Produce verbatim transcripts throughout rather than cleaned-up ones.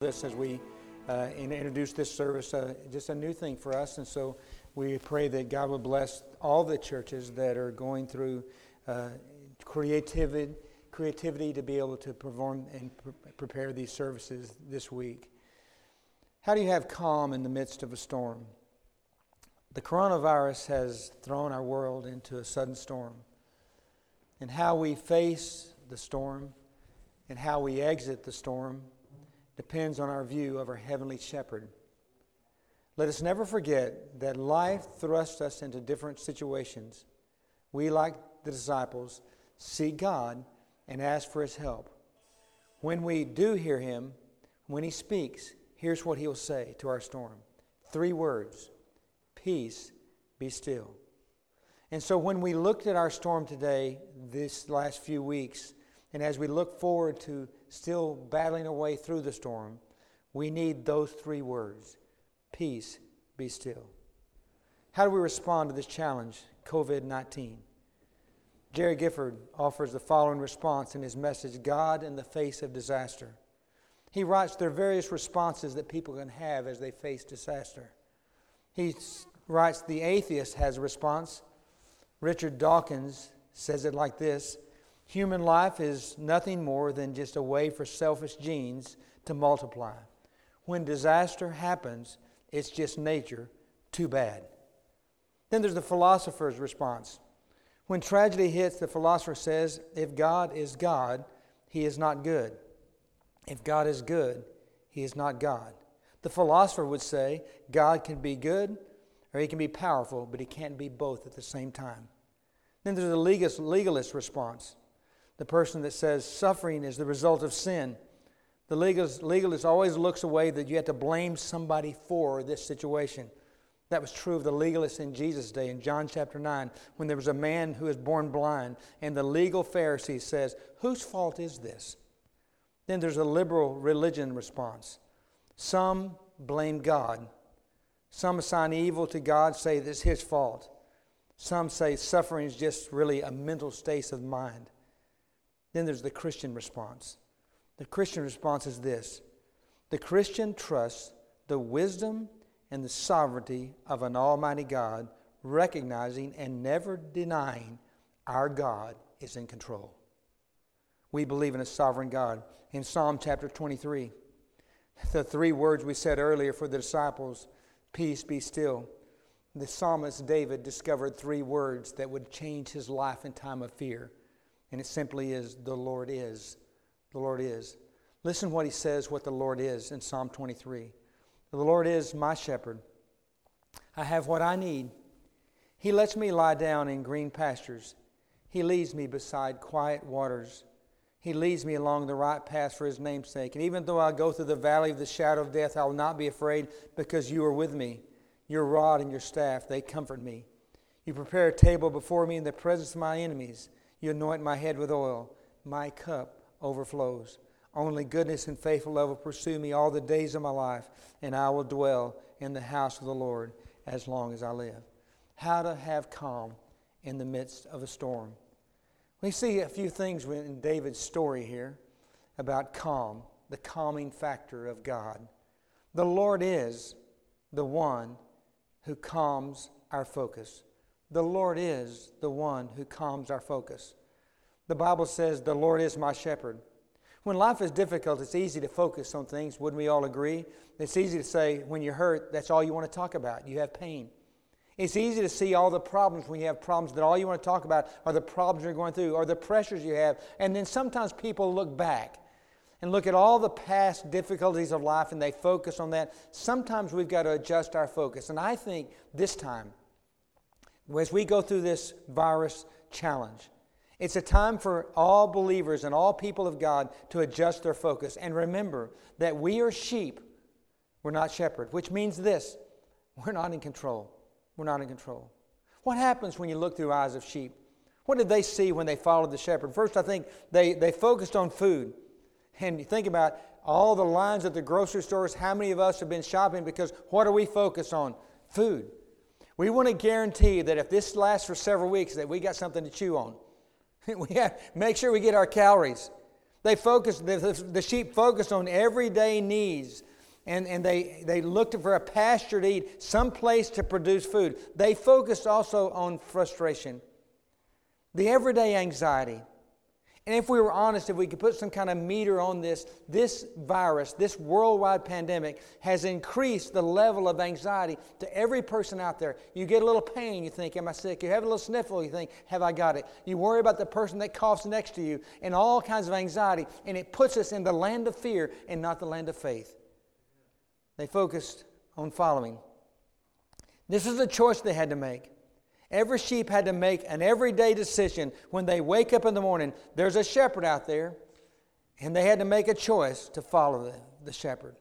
This as we uh, introduce this service, uh, just a new thing for us, and so we pray that God will bless all the churches that are going through uh, creativity, creativity to be able to perform and pre- prepare these services this week. How do you have calm in the midst of a storm? The coronavirus has thrown our world into a sudden storm, and how we face the storm and how we exit the storm depends on our view of our Heavenly Shepherd. Let us never forget that life thrusts us into different situations. We, like the disciples, seek God and ask for His help. When we do hear Him, when He speaks, here's what He'll say to our storm. Three words: peace, be still. And so when we looked at our storm today, this last few weeks, and as we look forward to still battling our way through the storm, we need those three words: peace, be still. How do we respond to this challenge, covid nineteen? Jerry Gifford offers the following response in his message, God in the Face of Disaster. He writes there are various responses that people can have as they face disaster. He writes the atheist has a response. Richard Dawkins says it like this: human life is nothing more than just a way for selfish genes to multiply. When disaster happens, it's just nature, too bad. Then there's the philosopher's response. When tragedy hits, the philosopher says, if God is God, He is not good. If God is good, He is not God. The philosopher would say, God can be good or He can be powerful, but He can't be both at the same time. Then there's the legalist response. The person that says suffering is the result of sin. The legalist, legalist always looks away that you have to blame somebody for this situation. That was true of the legalist in Jesus' day in John chapter nine, when there was a man who was born blind, and the legal Pharisee says, whose fault is this? Then there's a liberal religion response. Some blame God. Some assign evil to God, say it's His fault. Some say suffering is just really a mental state of mind. Then there's the Christian response. The Christian response is this: the Christian trusts the wisdom and the sovereignty of an almighty God, recognizing and never denying our God is in control. We believe in a sovereign God. In Psalm chapter twenty-three, the three words we said earlier for the disciples, peace, be still, the psalmist David discovered three words that would change his life in time of fear. And it simply is, the Lord is. The Lord is. Listen what he says, what the Lord is in Psalm twenty-three. The Lord is my shepherd. I have what I need. He lets me lie down in green pastures. He leads me beside quiet waters. He leads me along the right path for His name's sake. And even though I go through the valley of the shadow of death, I will not be afraid, because you are with me. Your rod and your staff, they comfort me. You prepare a table before me in the presence of my enemies. You anoint my head with oil. My cup overflows. Only goodness and faithful love will pursue me all the days of my life, and I will dwell in the house of the Lord as long as I live. How to have calm in the midst of a storm. We see a few things in David's story here about calm, the calming factor of God. The Lord is the one who calms our focus. The Lord is the one who calms our focus. The Bible says, the Lord is my shepherd. When life is difficult, it's easy to focus on things. Wouldn't we all agree? It's easy to say, when you're hurt, that's all you want to talk about. You have pain. It's easy to see all the problems when you have problems, that all you want to talk about are the problems you're going through or the pressures you have. And then sometimes people look back and look at all the past difficulties of life and they focus on that. Sometimes we've got to adjust our focus. And I think this time, as we go through this virus challenge, it's a time for all believers and all people of God to adjust their focus and remember that we are sheep, we're not shepherds, which means this: we're not in control. We're not in control. What happens when you look through eyes of sheep? What did they see when they followed the shepherd? First, I think they, they focused on food. And you think about all the lines at the grocery stores, how many of us have been shopping because what are we focused on? Food. We want to guarantee that if this lasts for several weeks that we got something to chew on. We have, make sure we get our calories. They focused, the, the sheep focused on everyday needs, and, and they, they looked for a pasture to eat, some place to produce food. They focused also on frustration, the everyday anxiety. And if we were honest, if we could put some kind of meter on this, this virus, this worldwide pandemic has increased the level of anxiety to every person out there. You get a little pain, you think, am I sick? You have a little sniffle, you think, have I got it? You worry about the person that coughs next to you and all kinds of anxiety, and it puts us in the land of fear and not the land of faith. They focused on following. This is a choice they had to make. Every sheep had to make an everyday decision. When they wake up in the morning, there's a shepherd out there, and they had to make a choice to follow the, the shepherd.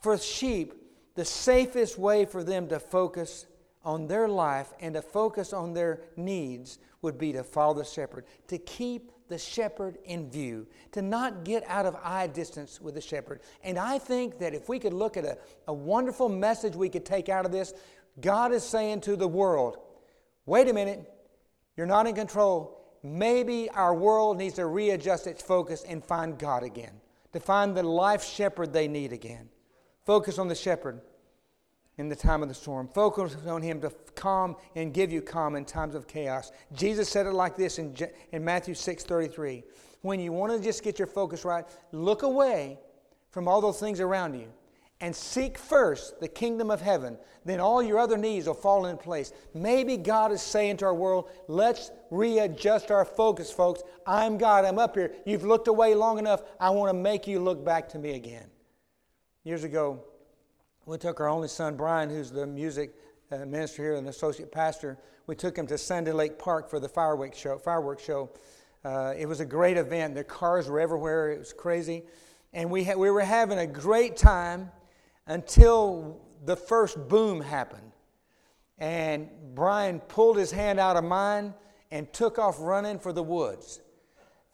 For sheep, the safest way for them to focus on their life and to focus on their needs would be to follow the shepherd, to keep the shepherd in view, to not get out of eye distance with the shepherd. And I think that if we could look at a, a wonderful message we could take out of this, God is saying to the world, wait a minute, you're not in control. Maybe our world needs to readjust its focus and find God again, to find the life shepherd they need again. Focus on the shepherd in the time of the storm. Focus on him to calm and give you calm in times of chaos. Jesus said it like this in, in Matthew six thirty-three. When you want to just get your focus right, look away from all those things around you and seek first the kingdom of heaven, then all your other needs will fall in place. Maybe God is saying to our world, let's readjust our focus, folks. I'm God, I'm up here. You've looked away long enough. I want to make you look back to me again. Years ago, we took our only son, Brian, who's the music minister here and associate pastor. We took him to Sandy Lake Park for the fireworks show. Fireworks show. Uh, it was a great event. The cars were everywhere. It was crazy. And we ha- we were having a great time until the first boom happened. And Brian pulled his hand out of mine and took off running for the woods.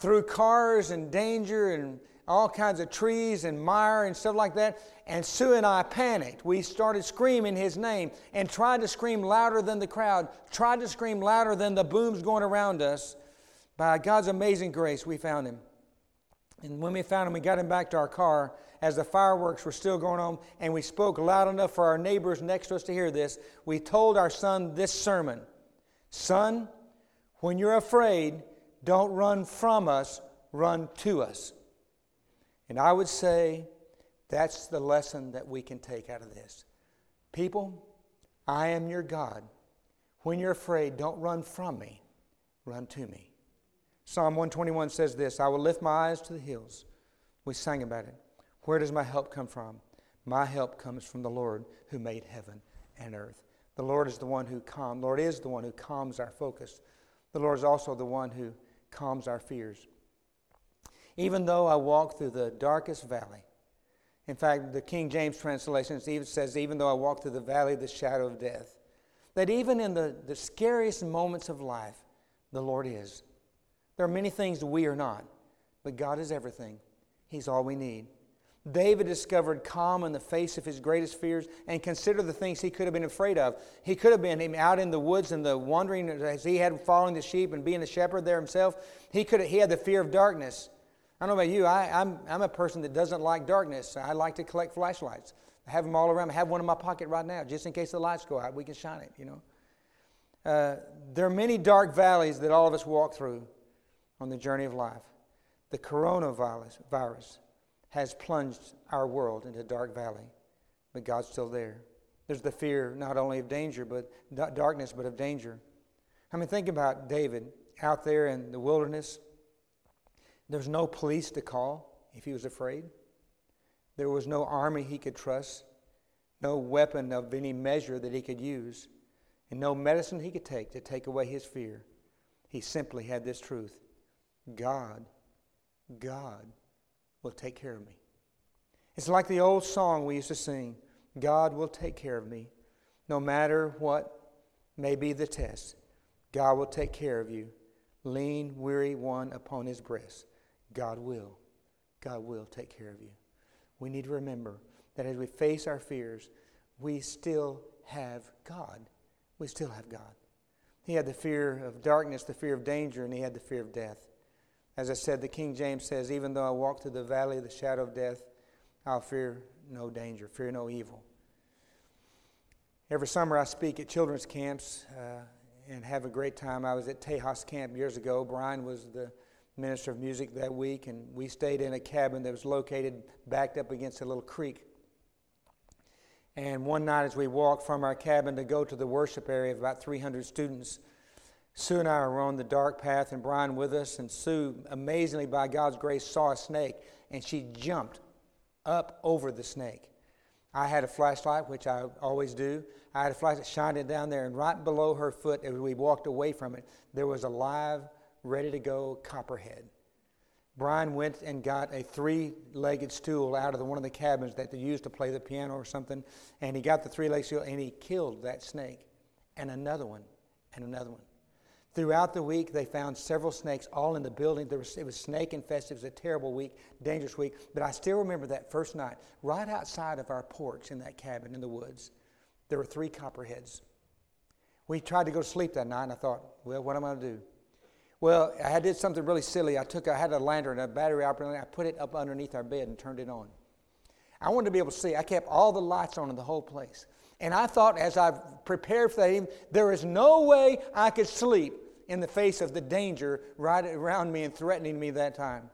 Through cars and danger and all kinds of trees and mire and stuff like that. And Sue and I panicked. We started screaming his name and tried to scream louder than the crowd, tried to scream louder than the booms going around us. By God's amazing grace, we found him. And when we found him, we got him back to our car as the fireworks were still going on, and we spoke loud enough for our neighbors next to us to hear this. We told our son this sermon. Son, when you're afraid, don't run from us, run to us. And I would say that's the lesson that we can take out of this. People, I am your God. When you're afraid, don't run from me, run to me. Psalm one twenty-one says this, I will lift my eyes to the hills. We sang about it. Where does my help come from? My help comes from the Lord who made heaven and earth. The Lord is the one who calms. Lord is the one who calms our focus. The Lord is also the one who calms our fears. Even though I walk through the darkest valley, in fact, the King James translation even says, even though I walk through the valley of the shadow of death, that even in the, the scariest moments of life, the Lord is. There are many things we are not, but God is everything. He's all we need. David discovered calm in the face of his greatest fears, and consider the things he could have been afraid of. He could have been out in the woods and the wandering as he had following the sheep and being a shepherd there himself. He could have, he had the fear of darkness. I don't know about you. I, I'm I'm a person that doesn't like darkness. I like to collect flashlights. I have them all around. I have one in my pocket right now, just in case the lights go out. We can shine it. You know. Uh, there are many dark valleys that all of us walk through on the journey of life. The coronavirus virus has plunged our world into a dark valley, but God's still there. There's the fear not only of danger, but not darkness, but of danger. I mean, think about David out there in the wilderness. There's no police to call if he was afraid. There was no army he could trust, no weapon of any measure that he could use, and no medicine he could take to take away his fear. He simply had this truth. God, God will take care of me. It's like the old song we used to sing, God will take care of me, no matter what may be the test. God will take care of you. Lean, weary one upon his breast. God will, God will take care of you. We need to remember that as we face our fears, we still have God. We still have God. He had the fear of darkness, the fear of danger, and he had the fear of death. As I said, the King James says, even though I walk through the valley of the shadow of death, I'll fear no danger, fear no evil. Every summer I speak at children's camps uh, and have a great time. I was at Tejas Camp years ago. Brian was the minister of music that week, and we stayed in a cabin that was located backed up against a little creek. And one night as we walked from our cabin to go to the worship area of about three hundred students, Sue and I were on the dark path, and Brian with us, and Sue, amazingly by God's grace, saw a snake, and she jumped up over the snake. I had a flashlight, which I always do. I had a flashlight, shined it down there, and right below her foot, as we walked away from it, there was a live, ready-to-go copperhead. Brian went and got a three-legged stool out of the, one of the cabins that they used to play the piano or something, and he got the three-legged stool, and he killed that snake, and another one, and another one. Throughout the week, they found several snakes all in the building. There was, it was snake infested. It was a terrible week, dangerous week. But I still remember that first night, right outside of our porch in that cabin in the woods, there were three copperheads. We tried to go to sleep that night, and I thought, well, what am I going to do? Well, I did something really silly. I took, I had a lantern, a battery-operated lantern. I put it up underneath our bed and turned it on. I wanted to be able to see. I kept all the lights on in the whole place. And I thought, as I prepared for that, there is no way I could sleep in the face of the danger right around me and threatening me that time.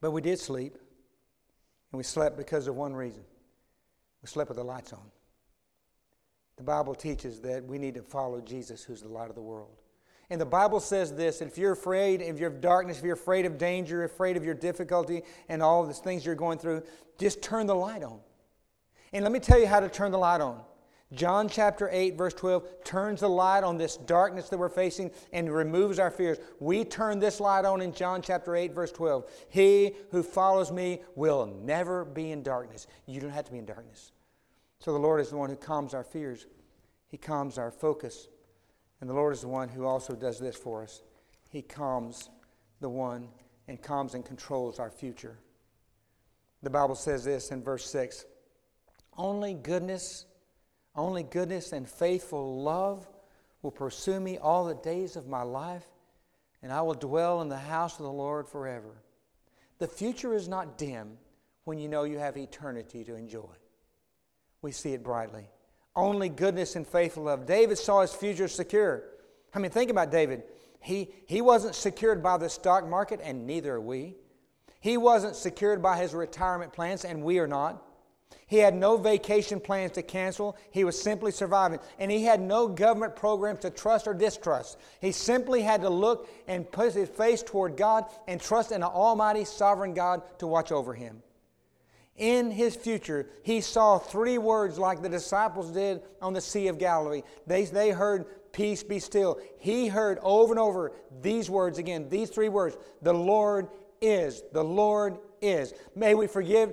But we did sleep, and we slept because of one reason. We slept with the lights on. The Bible teaches that we need to follow Jesus, who's the light of the world. And the Bible says this, if you're afraid, if you're of darkness, if you're afraid of danger, afraid of your difficulty and all the things you're going through, just turn the light on. And let me tell you how to turn the light on. John chapter eight, verse twelve, turns the light on this darkness that we're facing and removes our fears. We turn this light on in John chapter eight, verse twelve. He who follows me will never be in darkness. You don't have to be in darkness. So the Lord is the one who calms our fears. He calms our focus. And the Lord is the one who also does this for us. He calms the one and calms and controls our future. The Bible says this in verse six. Only goodness, only goodness and faithful love will pursue me all the days of my life, and I will dwell in the house of the Lord forever. The future is not dim when you know you have eternity to enjoy. We see it brightly. Only goodness and faithful love. David saw his future secure. I mean, think about David. He, he wasn't secured by the stock market, and neither are we. He wasn't secured by his retirement plans, and we are not. He had no vacation plans to cancel. He was simply surviving. And he had no government programs to trust or distrust. He simply had to look and put his face toward God and trust in an almighty sovereign God to watch over him. In his future, he saw three words like the disciples did on the Sea of Galilee. They, they heard, peace be still. He heard over and over these words again, these three words, the Lord is, the Lord is. Is. May we forgive,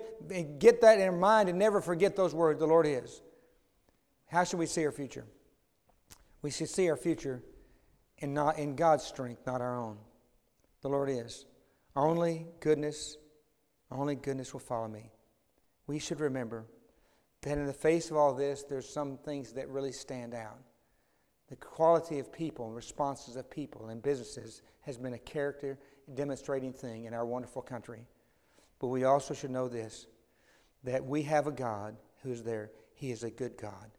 get that in our mind and never forget those words, the Lord is. How should we see our future? We should see our future in, not, in God's strength, not our own. The Lord is. Only goodness, only goodness will follow me. We should remember that in the face of all this, there's some things that really stand out. The quality of people and responses of people and businesses has been a character demonstrating thing in our wonderful country. But we also should know this, that we have a God who's there. He is a good God.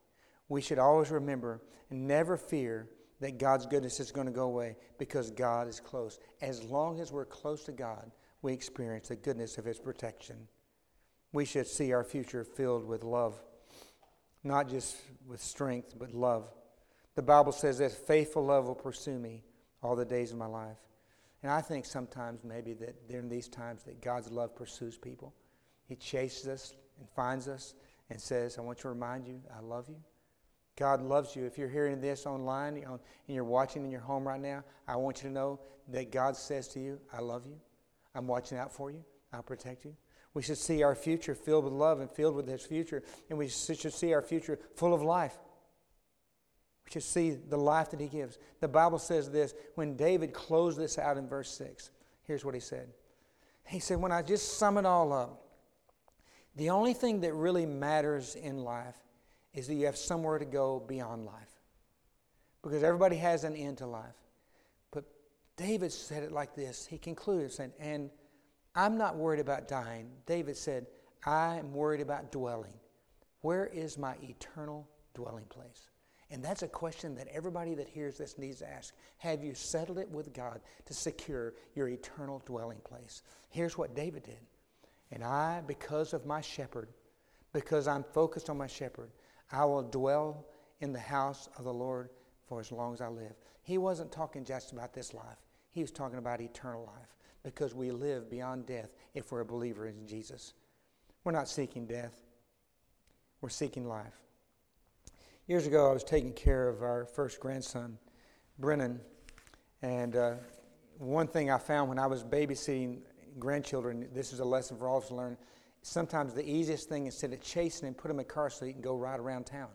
We should always remember and never fear that God's goodness is going to go away because God is close. As long as we're close to God, we experience the goodness of His protection. We should see our future filled with love, not just with strength, but love. The Bible says that faithful love will pursue me all the days of my life. And I think sometimes maybe that during these times that God's love pursues people. He chases us and finds us and says, I want to remind you, I love you. God loves you. If you're hearing this online and you're watching in your home right now, I want you to know that God says to you, I love you. I'm watching out for you. I'll protect you. We should see our future filled with love and filled with His future. And we should see our future full of life. To see the life that He gives. The Bible says this, when David closed this out in verse six, here's what he said. He said, when I just sum it all up, the only thing that really matters in life is that you have somewhere to go beyond life. Because everybody has an end to life. But David said it like this. He concluded saying, and I'm not worried about dying. David said, I am worried about dwelling. Where is my eternal dwelling place? And that's a question that everybody that hears this needs to ask. Have you settled it with God to secure your eternal dwelling place? Here's what David did. And I, because of my shepherd, because I'm focused on my shepherd, I will dwell in the house of the Lord for as long as I live. He wasn't talking just about this life. He was talking about eternal life, because we live beyond death if we're a believer in Jesus. We're not seeking death. We're seeking life. Years ago, I was taking care of our first grandson, Brennan, and uh, one thing I found when I was babysitting grandchildren, this is a lesson for all of us to learn, sometimes the easiest thing, instead of chasing him, put him in a car seat and go right around town.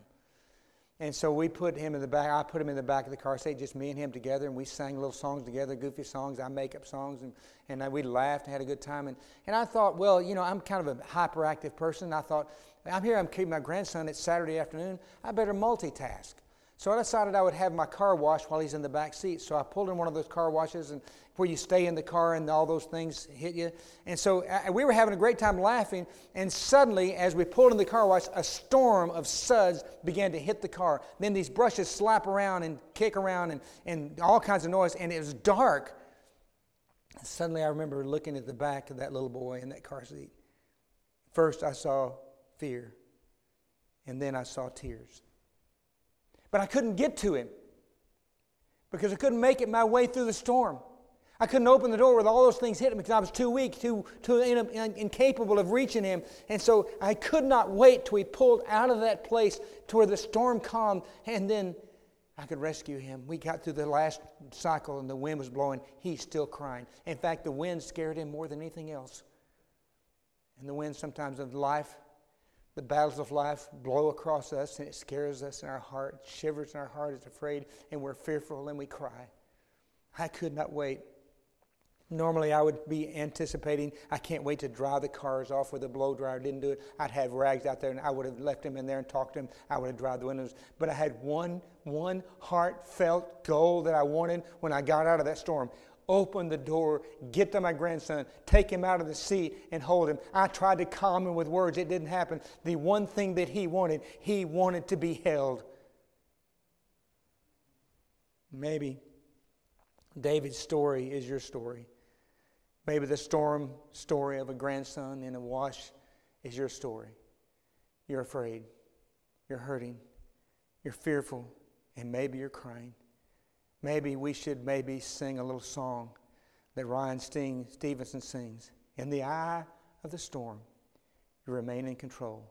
And so we put him in the back, I put him in the back of the car seat, just me and him together, and we sang little songs together, goofy songs, I make up songs, and, and I, we laughed and had a good time. And, and I thought, well, you know, I'm kind of a hyperactive person. I thought, I'm here, I'm keeping my grandson, it's Saturday afternoon, I better multitask. So I decided I would have my car wash while he's in the back seat. So I pulled in one of those car washes and where you stay in the car and all those things hit you. And so I, we were having a great time laughing, and suddenly as we pulled in the car wash, a storm of suds began to hit the car. Then these brushes slap around and kick around and, and all kinds of noise, and it was dark. And suddenly I remember looking at the back of that little boy in that car seat. First I saw fear, and then I saw tears. But I couldn't get to him because I couldn't make it my way through the storm. I couldn't open the door with all those things hitting me because I was too weak, too, too in, in, incapable of reaching him. And so I could not wait till he pulled out of that place to where the storm calmed, and then I could rescue him. We got through the last cycle and the wind was blowing. He's still crying. In fact, the wind scared him more than anything else. And the wind sometimes of life, the battles of life blow across us, and it scares us in our heart, shivers in our heart, it's afraid, and we're fearful, and we cry. I could not wait. Normally, I would be anticipating, I can't wait to dry the cars off with a blow dryer. I didn't do it. I'd have rags out there, and I would have left him in there and talked to him. I would have dried the windows. But I had one, one heartfelt goal that I wanted when I got out of that storm. Open the door, get to my grandson, take him out of the seat and hold him. I tried to calm him with words. It didn't happen. The one thing that he wanted, he wanted to be held. Maybe David's story is your story. Maybe the storm story of a grandson in a wash is your story. You're afraid. You're hurting. You're fearful. And maybe you're crying. Maybe we should maybe sing a little song that Ryan Sting Stevenson sings. In the eye of the storm, you remain in control.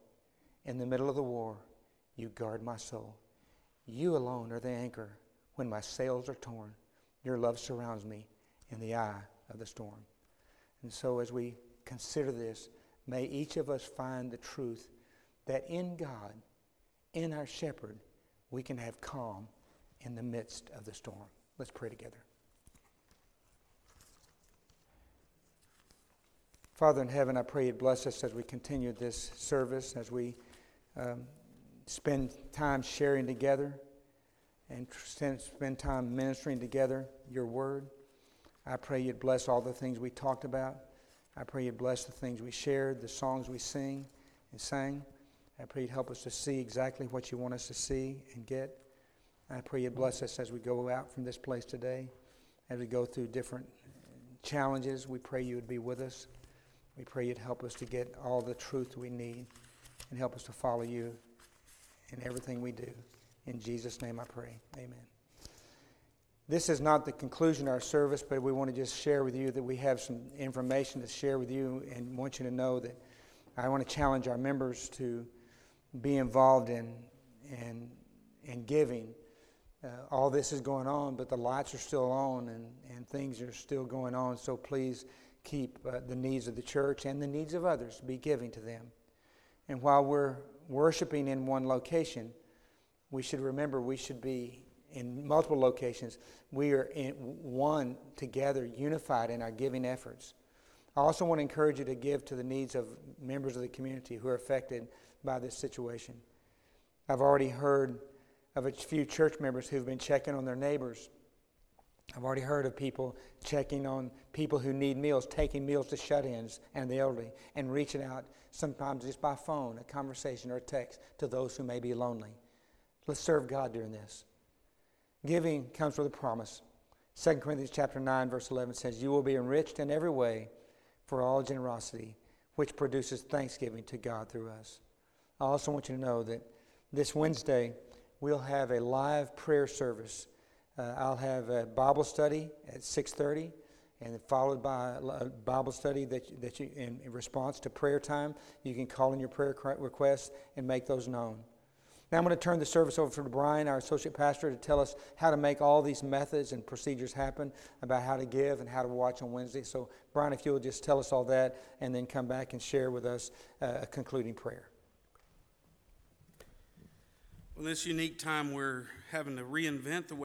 In the middle of the war, you guard my soul. You alone are the anchor when my sails are torn. Your love surrounds me in the eye of the storm. And so as we consider this, may each of us find the truth that in God, in our shepherd, we can have calm in the midst of the storm. Let's pray together. Father in heaven, I pray you'd bless us as we continue this service, as we um, spend time sharing together and spend time ministering together your word. I pray you'd bless all the things we talked about. I pray you'd bless the things we shared, the songs we sing and sang. I pray you'd help us to see exactly what you want us to see and get. I pray you bless us as we go out from this place today, as we go through different challenges. We pray you would be with us. We pray you'd help us to get all the truth we need and help us to follow you in everything we do. In Jesus' name I pray. Amen. This is not the conclusion of our service, but we want to just share with you that we have some information to share with you, and want you to know that I want to challenge our members to be involved in in, in giving. Uh, all this is going on, but the lights are still on, and, and things are still going on. So please keep uh, the needs of the church and the needs of others. Be giving to them. And while we're worshiping in one location, we should remember we should be in multiple locations. We are in one together, unified in our giving efforts. I also want to encourage you to give to the needs of members of the community who are affected by this situation. I've already heard of a few church members who've been checking on their neighbors I've already heard of people checking on people who need meals, taking meals to shut-ins and the elderly, and reaching out sometimes just by phone, a conversation or a text to those who may be lonely. Let's serve God during this. Giving comes with a promise. Second Corinthians chapter nine, verse eleven says, "You will be enriched in every way for all generosity, which produces thanksgiving to God through us." I also want you to know that this Wednesday, we'll have a live prayer service. Uh, I'll have a Bible study at six thirty, and followed by a Bible study that, that you, in response to prayer time, you can call in your prayer requests and make those known. Now I'm going to turn the service over to Brian, our associate pastor, to tell us how to make all these methods and procedures happen, about how to give and how to watch on Wednesday. So Brian, if you'll just tell us all that, and then come back and share with us uh, a concluding prayer. Well, this unique time we're having to reinvent the way